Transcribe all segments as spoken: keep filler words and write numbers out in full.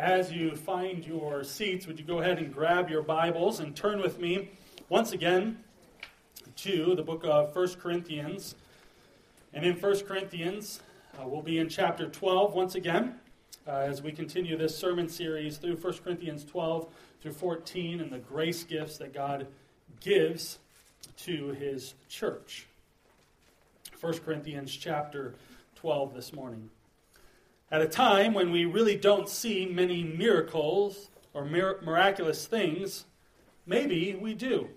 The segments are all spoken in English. As you find your seats, would you go ahead and grab your Bibles and turn with me once again to the book of First Corinthians. And in First Corinthians, uh, we'll be in chapter twelve once again uh, as we continue this sermon series through First Corinthians twelve through fourteen and the grace gifts that God gives to his church. First Corinthians chapter twelve this morning. At a time when we really don't see many miracles or mir- miraculous things, maybe we do.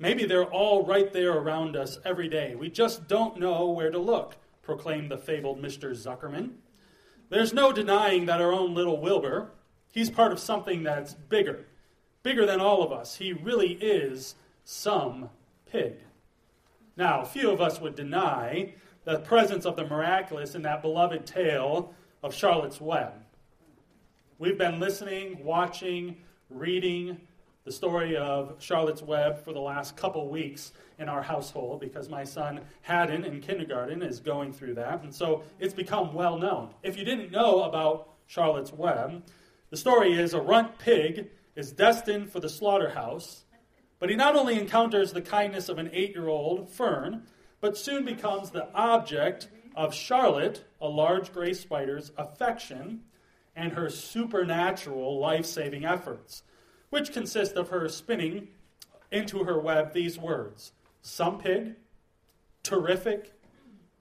Maybe they're all right there around us every day. We just don't know where to look, proclaimed the fabled Mister Zuckerman. There's no denying that our own little Wilbur, he's part of something that's bigger, bigger than all of us. He really is some pig. Now, few of us would deny the presence of the miraculous in that beloved tale of Charlotte's Web. We've been listening, watching, reading the story of Charlotte's Web for the last couple weeks in our household because my son Haddon in kindergarten is going through that, and so it's become well known. If you didn't know about Charlotte's Web, the story is a runt pig is destined for the slaughterhouse, but he not only encounters the kindness of an eight-year-old, Fern, but soon becomes the object of Charlotte, a large gray spider's affection, and her supernatural life-saving efforts, which consist of her spinning into her web these words: some pig, terrific,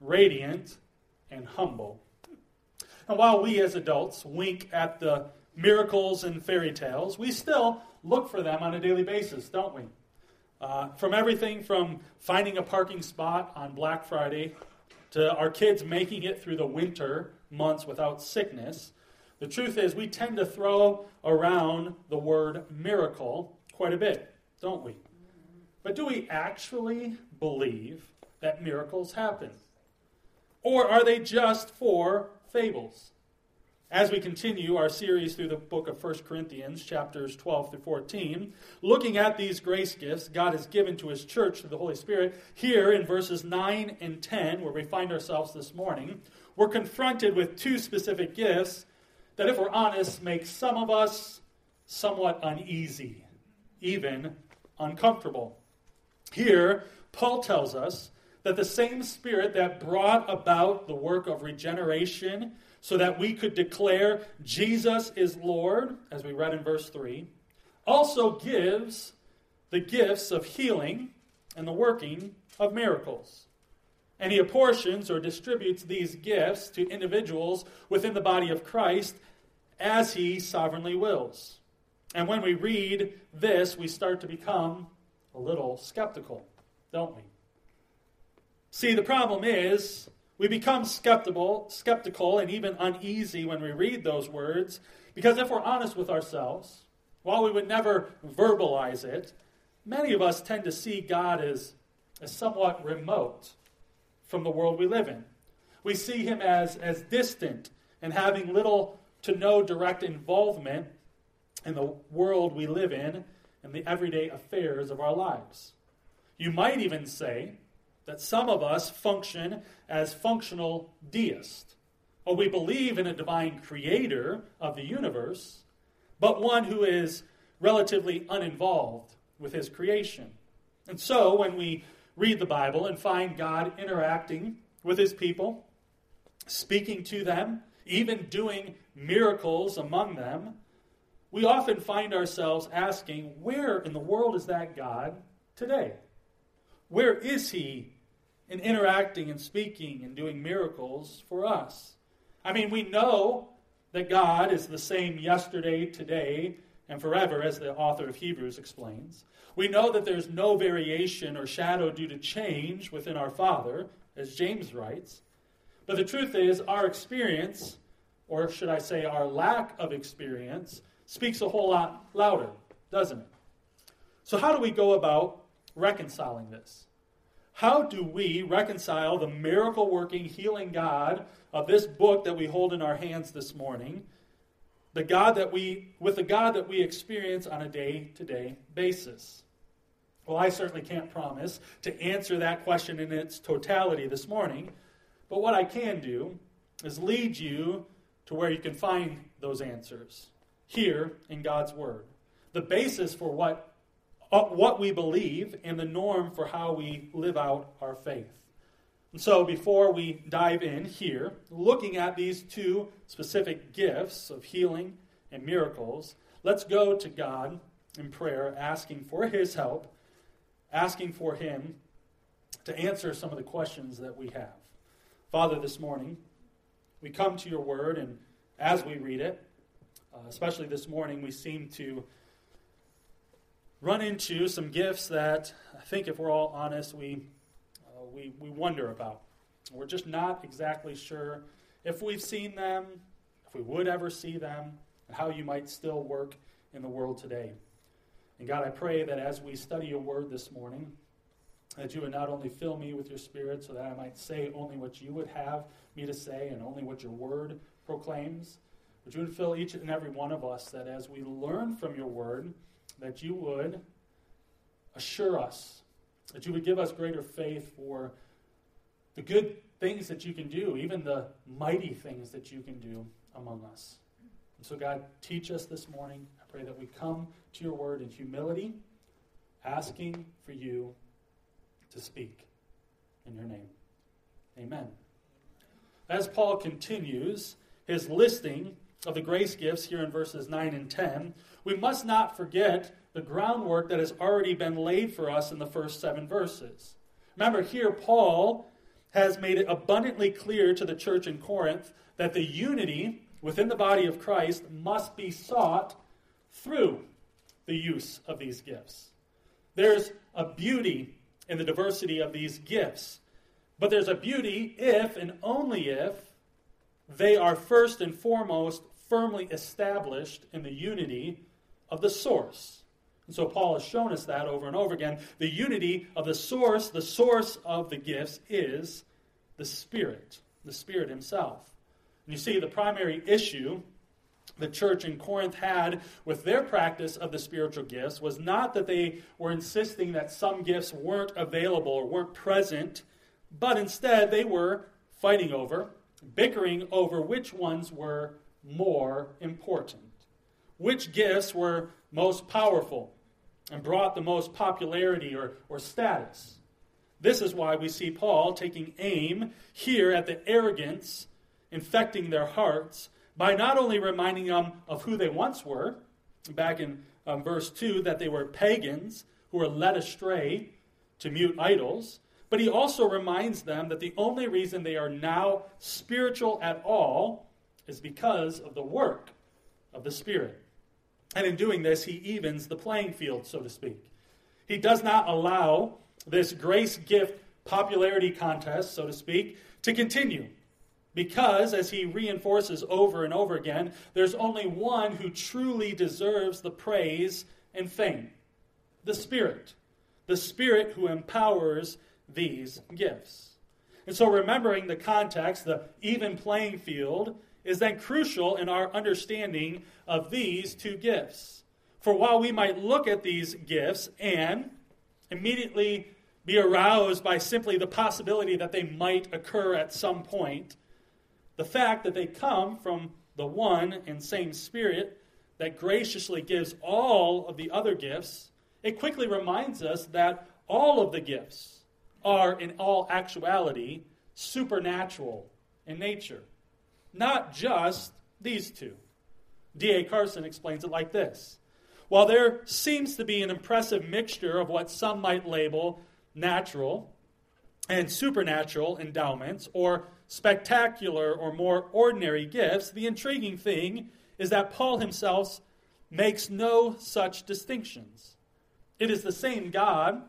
radiant, and humble. And while we as adults wink at the miracles and fairy tales, we still look for them on a daily basis, don't we? Uh, from everything from finding a parking spot on Black Friday to our kids making it through the winter months without sickness, the truth is we tend to throw around the word miracle quite a bit, don't we? But do we actually believe that miracles happen? Or are they just for fables? As we continue our series through the book of First Corinthians, chapters twelve through fourteen, looking at these grace gifts God has given to his church through the Holy Spirit, here in verses nine and ten, where we find ourselves this morning, we're confronted with two specific gifts that, if we're honest, make some of us somewhat uneasy, even uncomfortable. Here, Paul tells us that the same Spirit that brought about the work of regeneration so that we could declare Jesus is Lord, as we read in verse three, also gives the gifts of healing and the working of miracles. And he apportions or distributes these gifts to individuals within the body of Christ as he sovereignly wills. And when we read this, we start to become a little skeptical, don't we? See, the problem is, we become skeptical, skeptical and even uneasy when we read those words, because if we're honest with ourselves, while we would never verbalize it, many of us tend to see God as, as somewhat remote from the world we live in. We see him as, as distant and having little to no direct involvement in the world we live in and the everyday affairs of our lives. You might even say that some of us function as functional deists, or we believe in a divine creator of the universe, but one who is relatively uninvolved with his creation. And so when we read the Bible and find God interacting with his people, speaking to them, even doing miracles among them, we often find ourselves asking, where in the world is that God today? Where is he in interacting and speaking and doing miracles for us? I mean, we know that God is the same yesterday, today, and forever, as the author of Hebrews explains. We know that there's no variation or shadow due to change within our Father, as James writes. But the truth is, our experience, or should I say our lack of experience, speaks a whole lot louder, doesn't it? So how do we go about reconciling this? How do we reconcile the miracle-working, healing God of this book that we hold in our hands this morning, the God that we, with the God that we experience on a day-to-day basis? Well, I certainly can't promise to answer that question in its totality this morning, but what I can do is lead you to where you can find those answers here in God's Word. The basis for what, uh, what we believe and the norm for how we live out our faith. And so before we dive in here, looking at these two specific gifts of healing and miracles, let's go to God in prayer, asking for his help, asking for him to answer some of the questions that we have. Father, this morning, we come to your word, and as we read it, uh, especially this morning, we seem to run into some gifts that I think, if we're all honest, we uh, we we wonder about. We're just not exactly sure if we've seen them, if we would ever see them, and how you might still work in the world today. And God, I pray that as we study your word this morning, that you would not only fill me with your spirit so that I might say only what you would have me to say and only what your word proclaims, but you would fill each and every one of us that as we learn from your word, that you would assure us, that you would give us greater faith for the good things that you can do, even the mighty things that you can do among us. And so God, teach us this morning. I pray that we come to your word in humility, asking for you to speak in your name. Amen. As Paul continues his listing of the grace gifts here in verses nine and ten, we must not forget the groundwork that has already been laid for us in the first seven verses. Remember, here Paul has made it abundantly clear to the church in Corinth that the unity within the body of Christ must be sought through the use of these gifts. There's a beauty in the diversity of these gifts. But there's a beauty if and only if they are first and foremost firmly established in the unity of the source. And so Paul has shown us that over and over again. The unity of the source, the source of the gifts is the Spirit, the Spirit himself. And you see, the primary issue the church in Corinth had with their practice of the spiritual gifts was not that they were insisting that some gifts weren't available or weren't present, but instead they were fighting over, bickering over which ones were more important, which gifts were most powerful and brought the most popularity or, or status. This is why we see Paul taking aim here at the arrogance infecting their hearts by not only reminding them of who they once were, back in um, verse two, that they were pagans who were led astray to mute idols, but he also reminds them that the only reason they are now spiritual at all is because of the work of the Spirit. And in doing this, he evens the playing field, so to speak. He does not allow this grace gift popularity contest, so to speak, to continue. Because, as he reinforces over and over again, there's only one who truly deserves the praise and fame, the Spirit, the Spirit who empowers these gifts. And so remembering the context, the even playing field, is then crucial in our understanding of these two gifts. For while we might look at these gifts and immediately be aroused by simply the possibility that they might occur at some point, the fact that they come from the one and same Spirit that graciously gives all of the other gifts, it quickly reminds us that all of the gifts are, in all actuality, supernatural in nature. Not just these two. D A Carson explains it like this. While there seems to be an impressive mixture of what some might label natural and supernatural endowments, or spectacular or more ordinary gifts, the intriguing thing is that Paul himself makes no such distinctions. It is the same God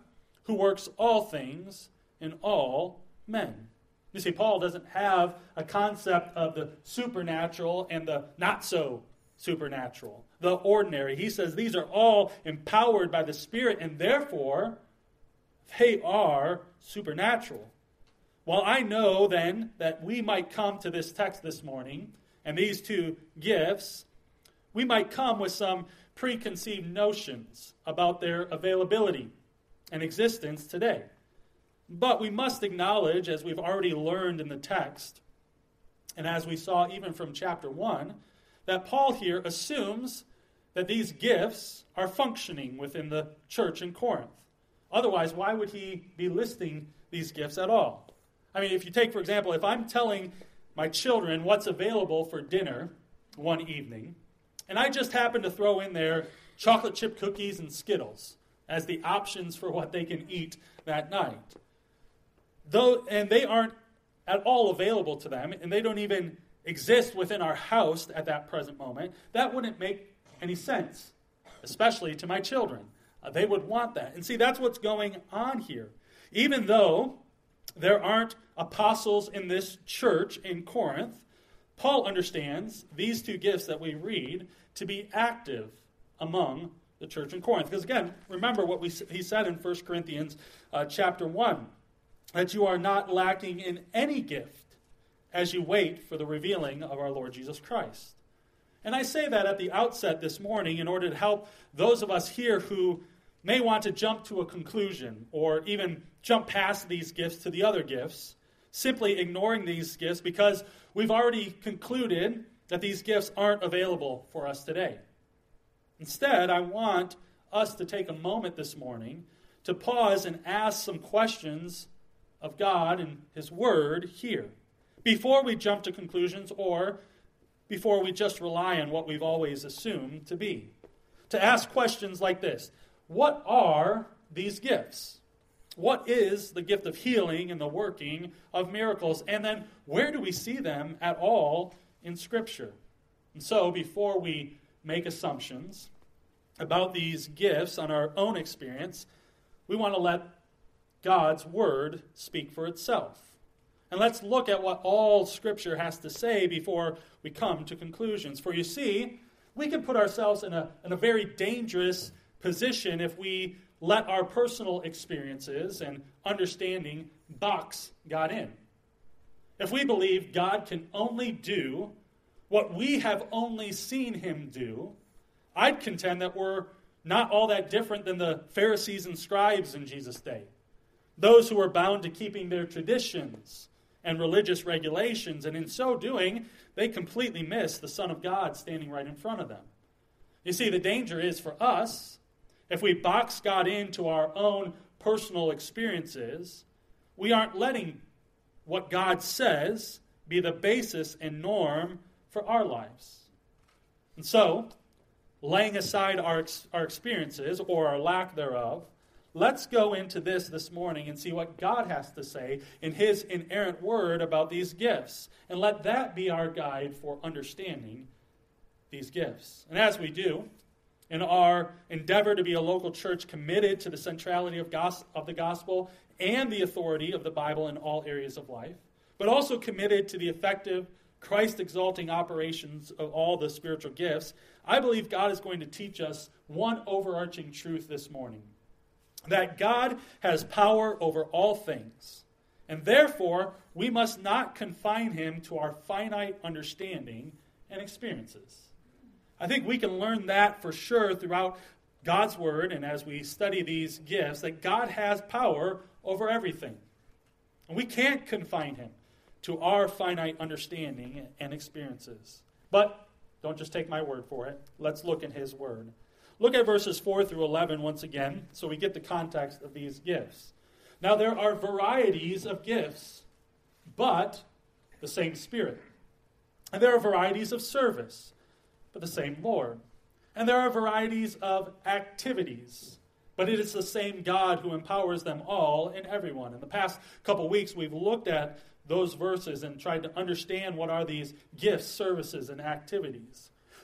who works all things in all men. You see, Paul doesn't have a concept of the supernatural and the not-so-supernatural, the ordinary. He says these are all empowered by the Spirit, and therefore they are supernatural. Well, I know then that we might come to this text this morning and these two gifts, we might come with some preconceived notions about their availability and existence today. But we must acknowledge, as we've already learned in the text, and as we saw even from chapter one, that Paul here assumes that these gifts are functioning within the church in Corinth. Otherwise, why would he be listing these gifts at all? I mean, if you take, for example, if I'm telling my children what's available for dinner one evening, and I just happen to throw in there chocolate chip cookies and Skittles as the options for what they can eat that night, though, and they aren't at all available to them, and they don't even exist within our house at that present moment, that wouldn't make any sense, especially to my children. Uh, they would want that. And see, that's what's going on here. Even though there aren't apostles in this church in Corinth, Paul understands these two gifts that we read to be active among the church in Corinth. Because again, remember what we he said in First Corinthians uh, chapter one, that you are not lacking in any gift as you wait for the revealing of our Lord Jesus Christ. And I say that at the outset this morning in order to help those of us here who may want to jump to a conclusion or even jump past these gifts to the other gifts, simply ignoring these gifts because we've already concluded that these gifts aren't available for us today. Instead, I want us to take a moment this morning to pause and ask some questions of God and His Word here before we jump to conclusions or before we just rely on what we've always assumed to be. To ask questions like this: what are these gifts? What is the gift of healing and the working of miracles? And then where do we see them at all in Scripture? And so before we make assumptions about these gifts on our own experience, we want to let God's Word speak for itself. And let's look at what all Scripture has to say before we come to conclusions. For you see, we can put ourselves in a, in a very dangerous position if we let our personal experiences and understanding box God in. If we believe God can only do what we have only seen Him do, I'd contend that we're not all that different than the Pharisees and scribes in Jesus' day, those who were bound to keeping their traditions and religious regulations, and in so doing, they completely miss the Son of God standing right in front of them. You see, the danger is for us, if we box God into our own personal experiences, we aren't letting what God says be the basis and norm for our lives. And so, laying aside our, our experiences or our lack thereof, let's go into this this morning and see what God has to say in His inerrant Word about these gifts. And let that be our guide for understanding these gifts. And as we do, in our endeavor to be a local church committed to the centrality of, gos- of the gospel and the authority of the Bible in all areas of life, but also committed to the effective, Christ-exalting operations of all the spiritual gifts, I believe God is going to teach us one overarching truth this morning: that God has power over all things, and therefore we must not confine Him to our finite understanding and experiences. I think we can learn that for sure throughout God's Word and as we study these gifts, that God has power over everything. And we can't confine Him to our finite understanding and experiences. But don't just take my word for it. Let's look in His Word. Look at verses four through eleven once again, so we get the context of these gifts. Now there are varieties of gifts, but the same Spirit. And there are varieties of service, but the same Lord. And there are varieties of activities, but it is the same God who empowers them all and everyone. In the past couple weeks, we've looked at those verses and tried to understand what are these gifts, services, and activities.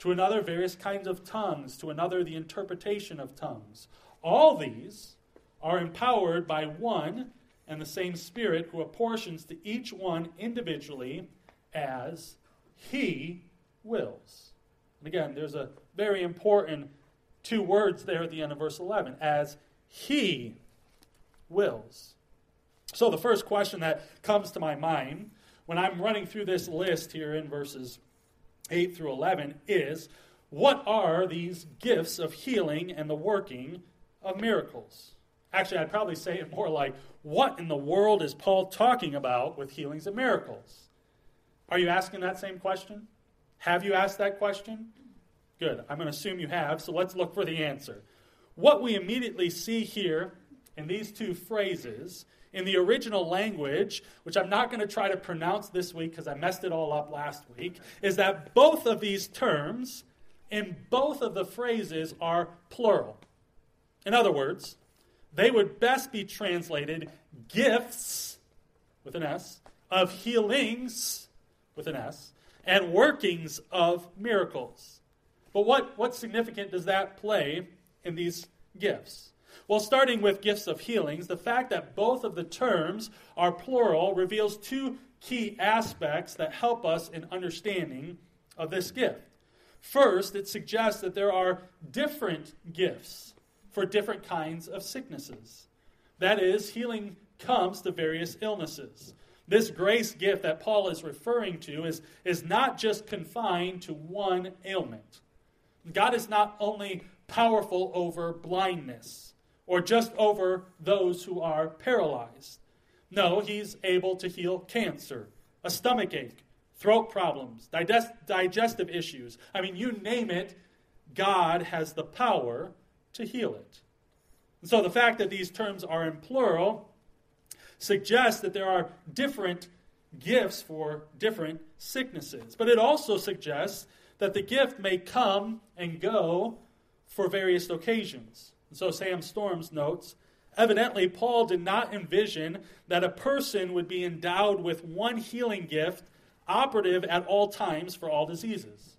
To another, various kinds of tongues. To another, the interpretation of tongues. All these are empowered by one and the same Spirit, who apportions to each one individually as He wills. And again, there's a very important two words there at the end of verse eleven, as he wills. So the first question that comes to my mind when I'm running through this list here in verses eight through eleven is, what are these gifts of healing and the working of miracles? Actually, I'd probably say it more like, what in the world is Paul talking about with healings and miracles? Are you asking that same question? Have you asked that question? Good. I'm going to assume you have, so let's look for the answer. What we immediately see here in these two phrases, in the original language, which I'm not going to try to pronounce this week because I messed it all up last week, is that both of these terms in both of the phrases are plural. In other words, they would best be translated gifts, with an S, of healings, with an S, and workings of miracles. But what, what significance does that play in these gifts? Well, starting with gifts of healings, the fact that both of the terms are plural reveals two key aspects that help us in understanding of this gift. First, it suggests that there are different gifts for different kinds of sicknesses. That is, healing comes to various illnesses. This grace gift that Paul is referring to is, is not just confined to one ailment. God is not only powerful over blindness or just over those who are paralyzed. No, he's able to heal cancer, a stomach ache, throat problems, digest, digestive issues. I mean, you name it, God has the power to heal it. And so the fact that these terms are in plural suggests that there are different gifts for different sicknesses. But it also suggests that the gift may come and go for various occasions. And so Sam Storms notes, evidently Paul did not envision that a person would be endowed with one healing gift operative at all times for all diseases.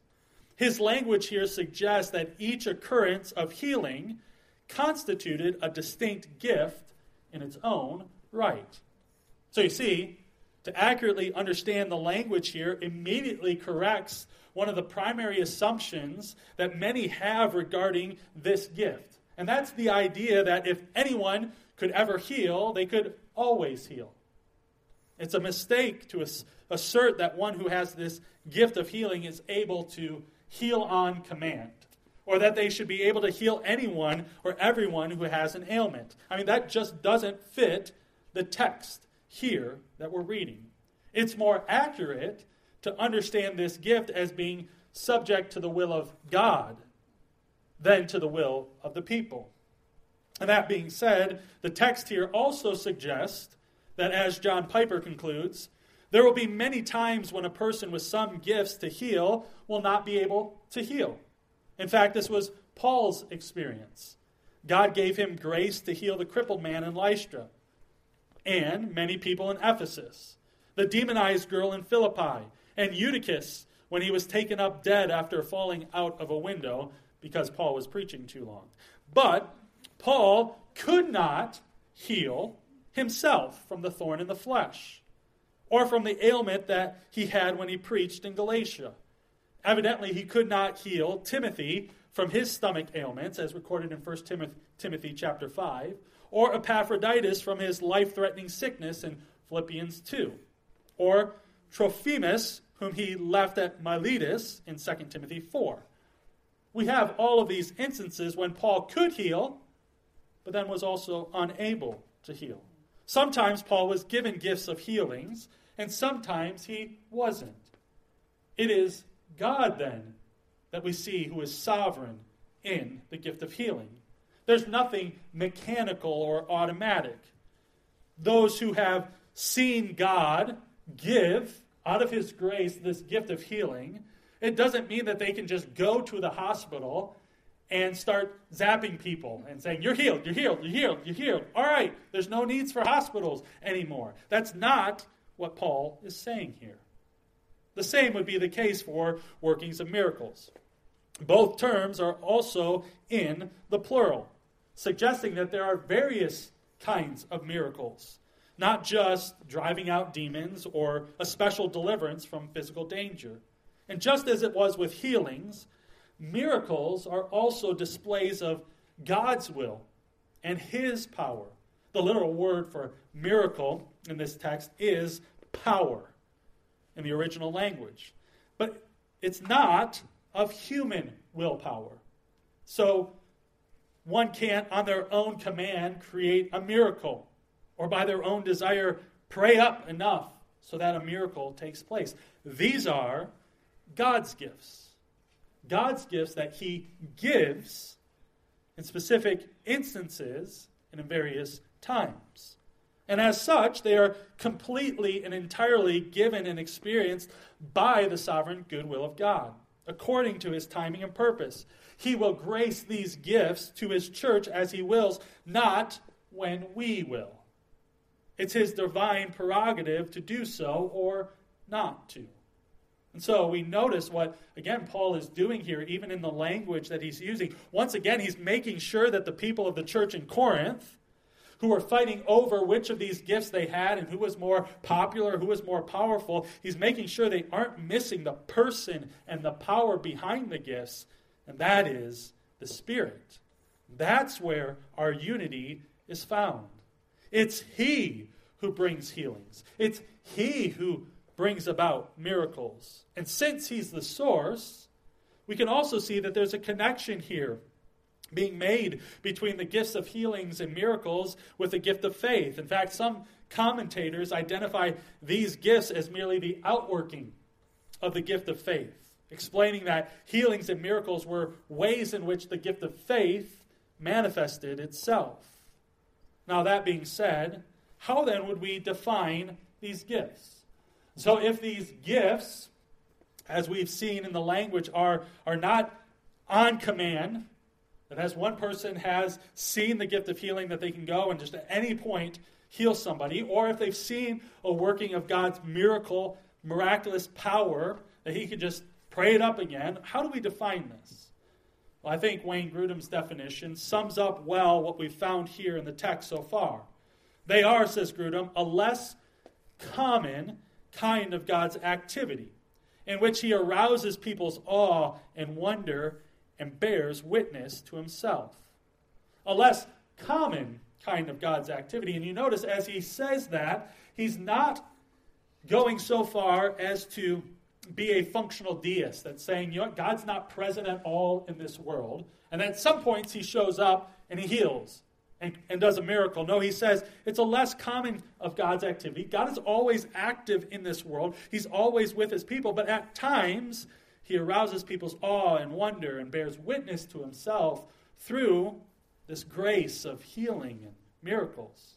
His language here suggests that each occurrence of healing constituted a distinct gift in its own right. So you see, to accurately understand the language here immediately corrects one of the primary assumptions that many have regarding this gift. And that's the idea that if anyone could ever heal, they could always heal. It's a mistake to assert that one who has this gift of healing is able to heal on command, or that they should be able to heal anyone or everyone who has an ailment. I mean, that just doesn't fit the text here that we're reading. It's more accurate to understand this gift as being subject to the will of God than to the will of the people. And that being said, the text here also suggests that, as John Piper concludes, there will be many times when a person with some gifts to heal will not be able to heal. In fact, this was Paul's experience. God gave him grace to heal the crippled man in Lystra and many people in Ephesus, the demonized girl in Philippi, and Eutychus when he was taken up dead after falling out of a window because Paul was preaching too long. But Paul could not heal himself from the thorn in the flesh, or from the ailment that he had when he preached in Galatia. Evidently, he could not heal Timothy from his stomach ailments, as recorded in First Timothy chapter five, or Epaphroditus from his life-threatening sickness in Philippians two, or Trophimus, whom he left at Miletus in Second Timothy four. We have all of these instances when Paul could heal, but then was also unable to heal. Sometimes Paul was given gifts of healings, and sometimes he wasn't. It is God, then, that we see who is sovereign in the gift of healing. There's nothing mechanical or automatic. Those who have seen God give, out of his grace, this gift of healing, it doesn't mean that they can just go to the hospital and start zapping people and saying, you're healed, you're healed, you're healed, you're healed. All right, there's no needs for hospitals anymore. That's not what Paul is saying here. The same would be the case for workings of miracles. Both terms are also in the plural, suggesting that there are various kinds of miracles, not just driving out demons or a special deliverance from physical danger. And just as it was with healings, Miracles are also displays of God's will and his power. The literal word for miracle in this text is power in the original language. But it's not of human willpower. So one can't, on their own command, create a miracle or by their own desire pray up enough so that a miracle takes place. These are God's gifts. God's gifts that he gives in specific instances and in various times. And as such, they are completely and entirely given and experienced by the sovereign goodwill of God, according to his timing and purpose. He will grace these gifts to his church as he wills, not when we will. It's his divine prerogative to do so or not to. And so we notice what, again, Paul is doing here, even in the language that he's using. Once again, he's making sure that the people of the church in Corinth, who were fighting over which of these gifts they had and who was more popular, who was more powerful, he's making sure they aren't missing the person and the power behind the gifts, and that is the Spirit. That's where our unity is found. It's he who brings healings. It's he who brings about miracles. And since he's the source, we can also see that there's a connection here being made between the gifts of healings and miracles with the gift of faith. In fact, some commentators identify these gifts as merely the outworking of the gift of faith, explaining that healings and miracles were ways in which the gift of faith manifested itself. Now, that being said, how then would we define these gifts? So if these gifts, as we've seen in the language, are, are not on command, that as one person has seen the gift of healing that they can go and just at any point heal somebody, or if they've seen a working of God's miracle, miraculous power, that he can just pray it up again, how do we define this? Well, I think Wayne Grudem's definition sums up well what we've found here in the text so far. They are, says Grudem, a less common kind of God's activity in which he arouses people's awe and wonder and bears witness to himself. A less common kind of God's activity. And you notice as he says that, he's not going so far as to be a functional deist that's saying, you know, God's not present at all in this world. And at some points he shows up and he heals and, and does a miracle. No, he says it's a less common of God's activity. God is always active in this world. He's always with his people. But at times he arouses people's awe and wonder and bears witness to himself through this grace of healing and miracles.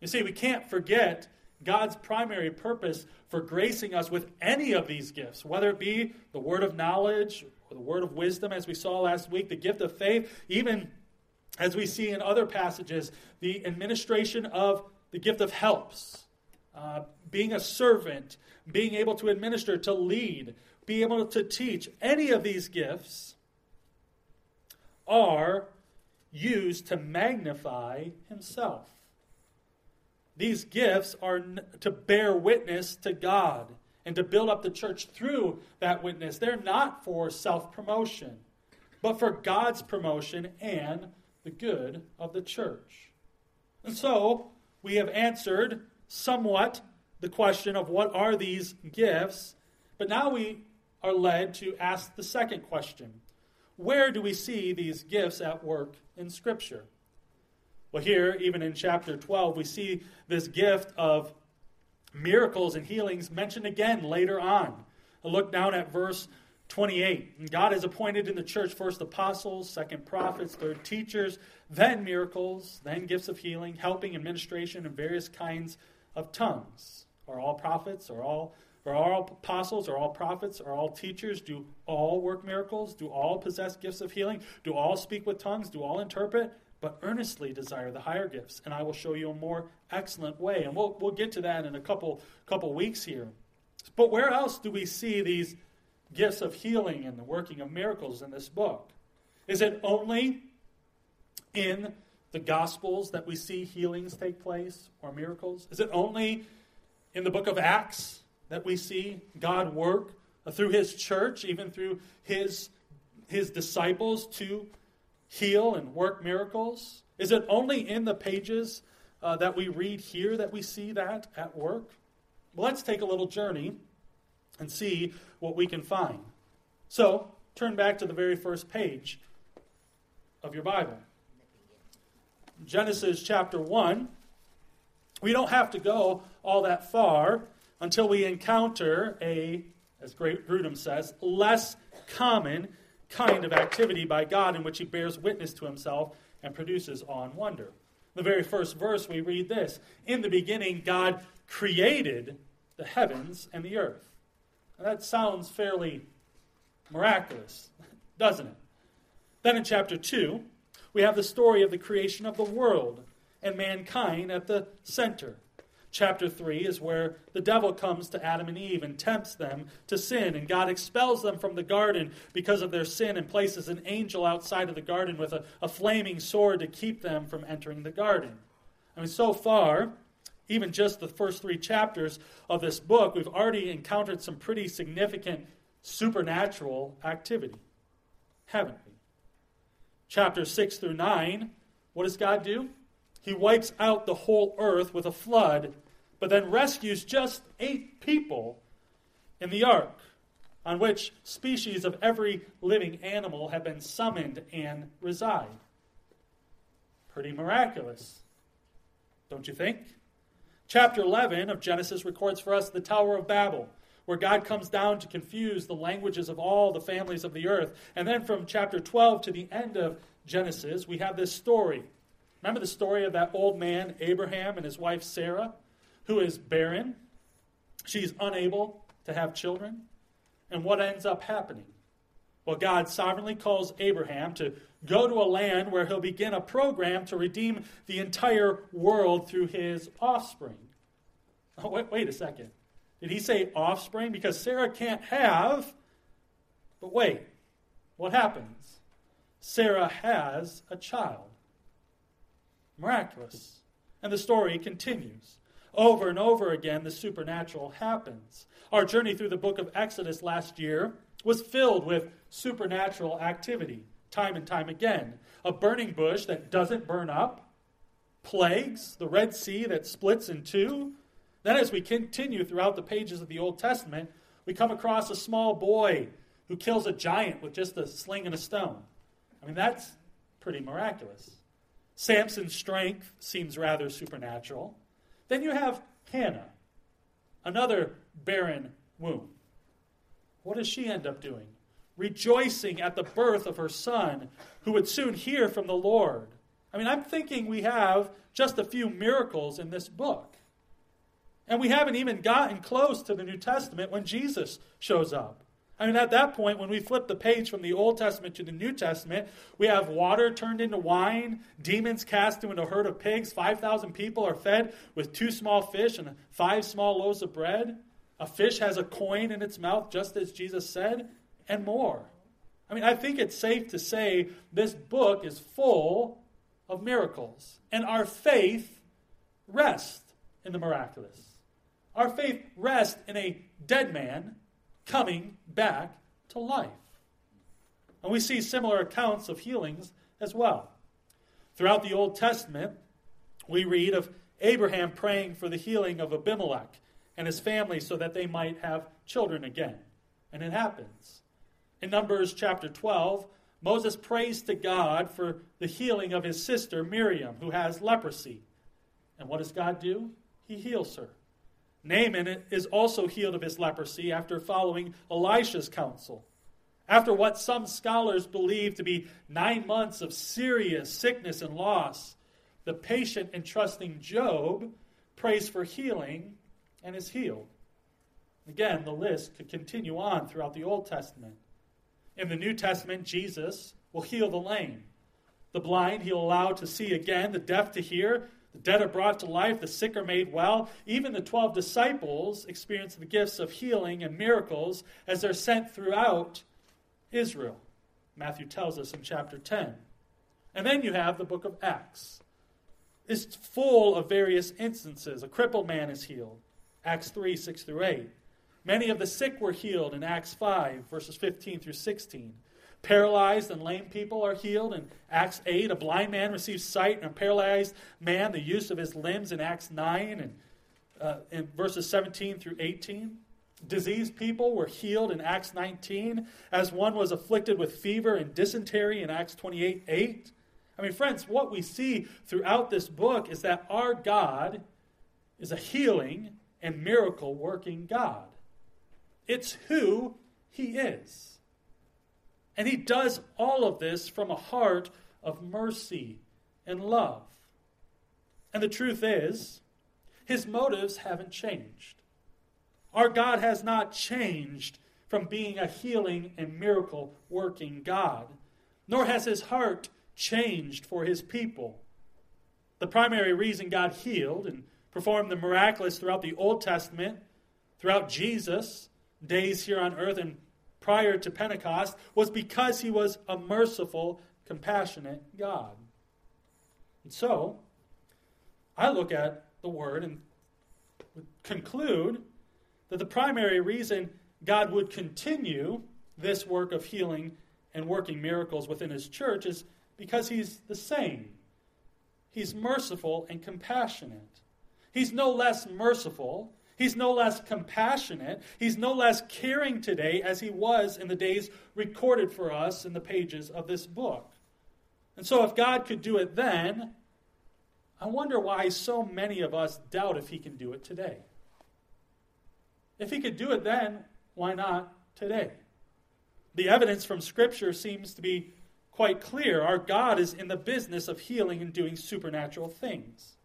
You see, we can't forget God's primary purpose for gracing us with any of these gifts, whether it be the word of knowledge or the word of wisdom, as we saw last week, the gift of faith, even as we see in other passages, the administration of the gift of helps, uh, being a servant, being able to administer, to lead, be able to teach. Any of these gifts are used to magnify himself. These gifts are to bear witness to God and to build up the church through that witness. They're not for self-promotion, but for God's promotion and the good of the church. And so we have answered somewhat the question of what are these gifts, but now we are led to ask the second question. Where do we see these gifts at work in Scripture? Well, here, even in chapter twelve, we see this gift of miracles and healings mentioned again later on. I look down at verse twenty-eight. And God has appointed in the church first apostles, second prophets, third teachers, then miracles, then gifts of healing, helping, administration, and various kinds of tongues. Are all prophets? Are all, are all apostles? Are all prophets? Are all teachers? Do all work miracles? Do all possess gifts of healing? Do all speak with tongues? Do all interpret? But earnestly desire the higher gifts, and I will show you a more excellent way. And we'll we'll get to that in a couple couple weeks here. But where else do we see these gifts of healing and the working of miracles in this book? Is it only in the Gospels that we see healings take place or miracles? Is it only in the book of Acts that we see God work through his church, even through his his disciples to heal and work miracles? Is it only in the pages uh, that we read here that we see that at work? Well, let's take a little journey and see what we can find. So, turn back to the very first page of your Bible. Genesis chapter one. We don't have to go all that far until we encounter a, as Grudem says, less common kind of activity by God in which he bears witness to himself and produces awe and wonder. The very first verse we read this, "In the beginning God created the heavens and the earth." Now, that sounds fairly miraculous, doesn't it? Then in chapter two, we have the story of the creation of the world and mankind at the center. Chapter three is where the devil comes to Adam and Eve and tempts them to sin, and God expels them from the garden because of their sin and places an angel outside of the garden with a, a flaming sword to keep them from entering the garden. I mean, so far, even just the first three chapters of this book, we've already encountered some pretty significant supernatural activity, haven't we? Chapters six through nine, what does God do? He wipes out the whole earth with a flood, but then rescues just eight people in the ark, on which species of every living animal have been summoned and reside. Pretty miraculous, don't you think? Chapter eleven of Genesis records for us the Tower of Babel, where God comes down to confuse the languages of all the families of the earth. And then from chapter twelve to the end of Genesis, we have this story. Remember the story of that old man, Abraham, and his wife, Sarah, who is barren. She's unable to have children. And what ends up happening? Well, God sovereignly calls Abraham to go to a land where he'll begin a program to redeem the entire world through his offspring. Oh, wait, wait a second. Did he say offspring? Because Sarah can't have. But wait, what happens? Sarah has a child. Miraculous. And the story continues. Over and over again, the supernatural happens. Our journey through the book of Exodus last year was filled with supernatural activity, time and time again. A burning bush that doesn't burn up, plagues, the Red Sea that splits in two. Then as we continue throughout the pages of the Old Testament, we come across a small boy who kills a giant with just a sling and a stone. I mean, that's pretty miraculous. Samson's strength seems rather supernatural. Then you have Hannah, another barren womb. What does she end up doing? Rejoicing at the birth of her son, who would soon hear from the Lord. I mean, I'm thinking we have just a few miracles in this book. And we haven't even gotten close to the New Testament when Jesus shows up. I mean, at that point, when we flip the page from the Old Testament to the New Testament, we have water turned into wine, demons cast into a herd of pigs, five thousand people are fed with two small fish and five small loaves of bread. A fish has a coin in its mouth, just as Jesus said, and more. I mean, I think it's safe to say this book is full of miracles, and our faith rests in the miraculous. Our faith rests in a dead man coming back to life. And we see similar accounts of healings as well. Throughout the Old Testament, we read of Abraham praying for the healing of Abimelech and his family so that they might have children again. And it happens. In Numbers chapter twelve, Moses prays to God for the healing of his sister Miriam, who has leprosy. And what does God do? He heals her. Naaman is also healed of his leprosy after following Elisha's counsel. After what some scholars believe to be nine months of serious sickness and loss, the patient and trusting Job prays for healing and is healed. Again, the list could continue on throughout the Old Testament. In the New Testament, Jesus will heal the lame. The blind he'll allow to see again, the deaf to hear, the dead are brought to life, the sick are made well. Even the twelve disciples experience the gifts of healing and miracles as they're sent throughout Israel. Matthew tells us in chapter ten. And then you have the book of Acts. It's full of various instances. A crippled man is healed, Acts three, six through eight. Many of the sick were healed in Acts five, verses fifteen through sixteen. Paralyzed and lame people are healed in Acts eight. A blind man receives sight, and a paralyzed man the use of his limbs in Acts nine and uh, in verses seventeen through eighteen. Diseased people were healed in Acts nineteen, as one was afflicted with fever and dysentery in Acts twenty-eight eight. I mean, friends, what we see throughout this book is that our God is a healing and miracle-working God. It's who he is. And he does all of this from a heart of mercy and love. And the truth is, his motives haven't changed. Our God has not changed from being a healing and miracle-working God, nor has his heart changed for his people. The primary reason God healed and performed the miraculous throughout the Old Testament, throughout Jesus' days here on earth and prior to Pentecost, was because he was a merciful, compassionate God. And so, I look at the word and conclude that the primary reason God would continue this work of healing and working miracles within his church is because he's the same. He's merciful and compassionate. He's no less merciful. He's no less compassionate. He's no less caring today as he was in the days recorded for us in the pages of this book. And so if God could do it then, I wonder why so many of us doubt if he can do it today. If he could do it then, why not today? The evidence from Scripture seems to be quite clear. Our God is in the business of healing and doing supernatural things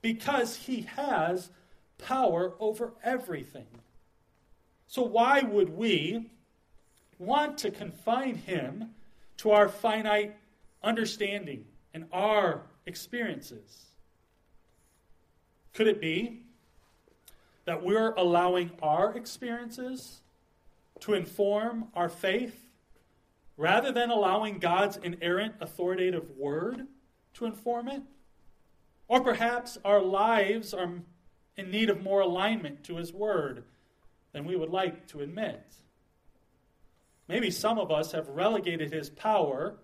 because he has power over everything. So why would we want to confine him to our finite understanding and our experiences? Could it be that we're allowing our experiences to inform our faith rather than allowing God's inerrant, authoritative word to inform it? Or perhaps our lives are in need of more alignment to his word than we would like to admit. Maybe some of us have relegated his power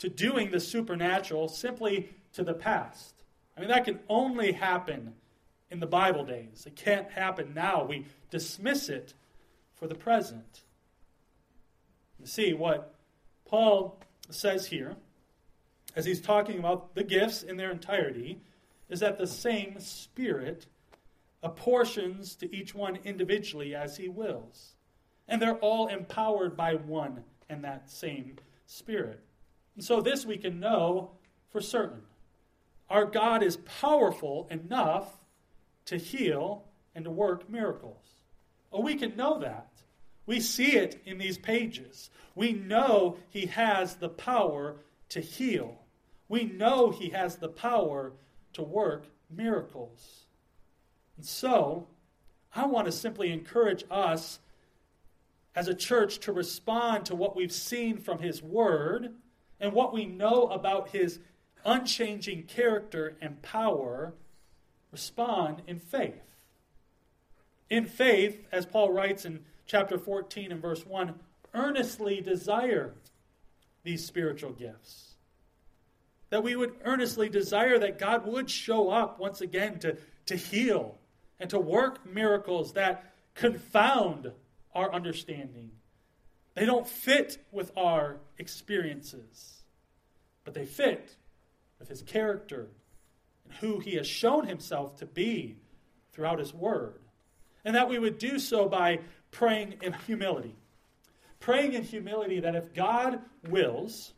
to doing the supernatural simply to the past. I mean, that can only happen in the Bible days. It can't happen now. We dismiss it for the present. You see, what Paul says here, as he's talking about the gifts in their entirety, is that the same Spirit apportions to each one individually as he wills. And they're all empowered by one and that same Spirit. And so this we can know for certain. Our God is powerful enough to heal and to work miracles. Oh, we can know that. We see it in these pages. We know he has the power to heal. We know he has the power to work miracles. And so, I want to simply encourage us as a church to respond to what we've seen from his word and what we know about his unchanging character and power. Respond in faith. In faith, as Paul writes in chapter fourteen and verse one, earnestly desire these spiritual gifts. That we would earnestly desire that God would show up once again to, to heal and to work miracles that confound our understanding. They don't fit with our experiences, but they fit with his character and who he has shown himself to be throughout his word. And that we would do so by praying in humility. Praying in humility that if God wills,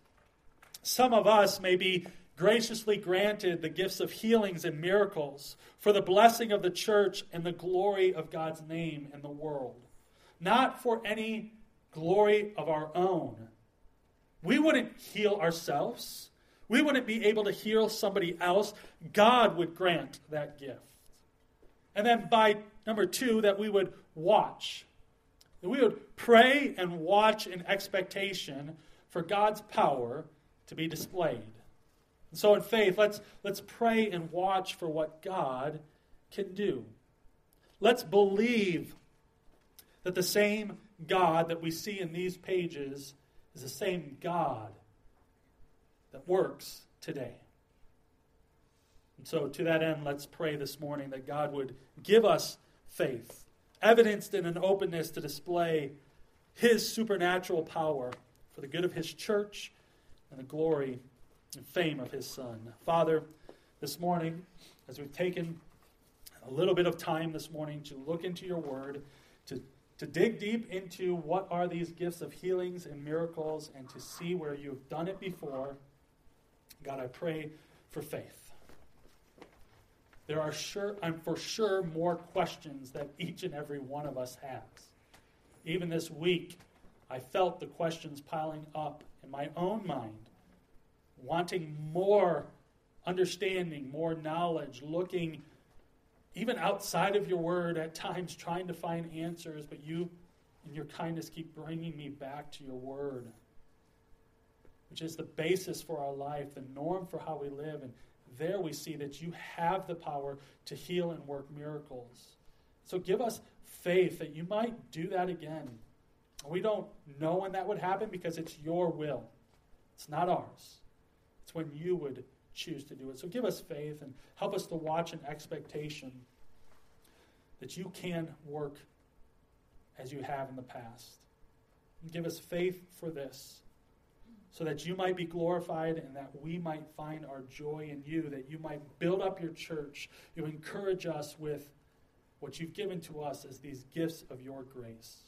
some of us may be graciously granted the gifts of healings and miracles for the blessing of the church and the glory of God's name and the world, not for any glory of our own. We wouldn't heal ourselves. We wouldn't be able to heal somebody else. God would grant that gift. And then by number two, that we would watch. That we would pray and watch in expectation for God's power to be displayed. And so in faith, let's, let's pray and watch for what God can do. Let's believe that the same God that we see in these pages is the same God that works today. And so to that end, let's pray this morning that God would give us faith, evidenced in an openness to display his supernatural power for the good of his church and the glory and fame of his Son. Father, this morning, as we've taken a little bit of time this morning to look into your word, to, to dig deep into what are these gifts of healings and miracles, and to see where you've done it before, God, I pray for faith. There are sure, I'm for sure more questions that each and every one of us has. Even this week, I felt the questions piling up in my own mind, wanting more understanding, more knowledge, looking even outside of your word at times, trying to find answers, but you, in your kindness, keep bringing me back to your word, which is the basis for our life, the norm for how we live. And there we see that you have the power to heal and work miracles. So give us faith that you might do that again. We don't know when that would happen because it's your will. It's not ours. It's when you would choose to do it. So give us faith and help us to watch an expectation that you can work as you have in the past. And give us faith for this, so that you might be glorified and that we might find our joy in you, that you might build up your church. You encourage us with what you've given to us as these gifts of your grace.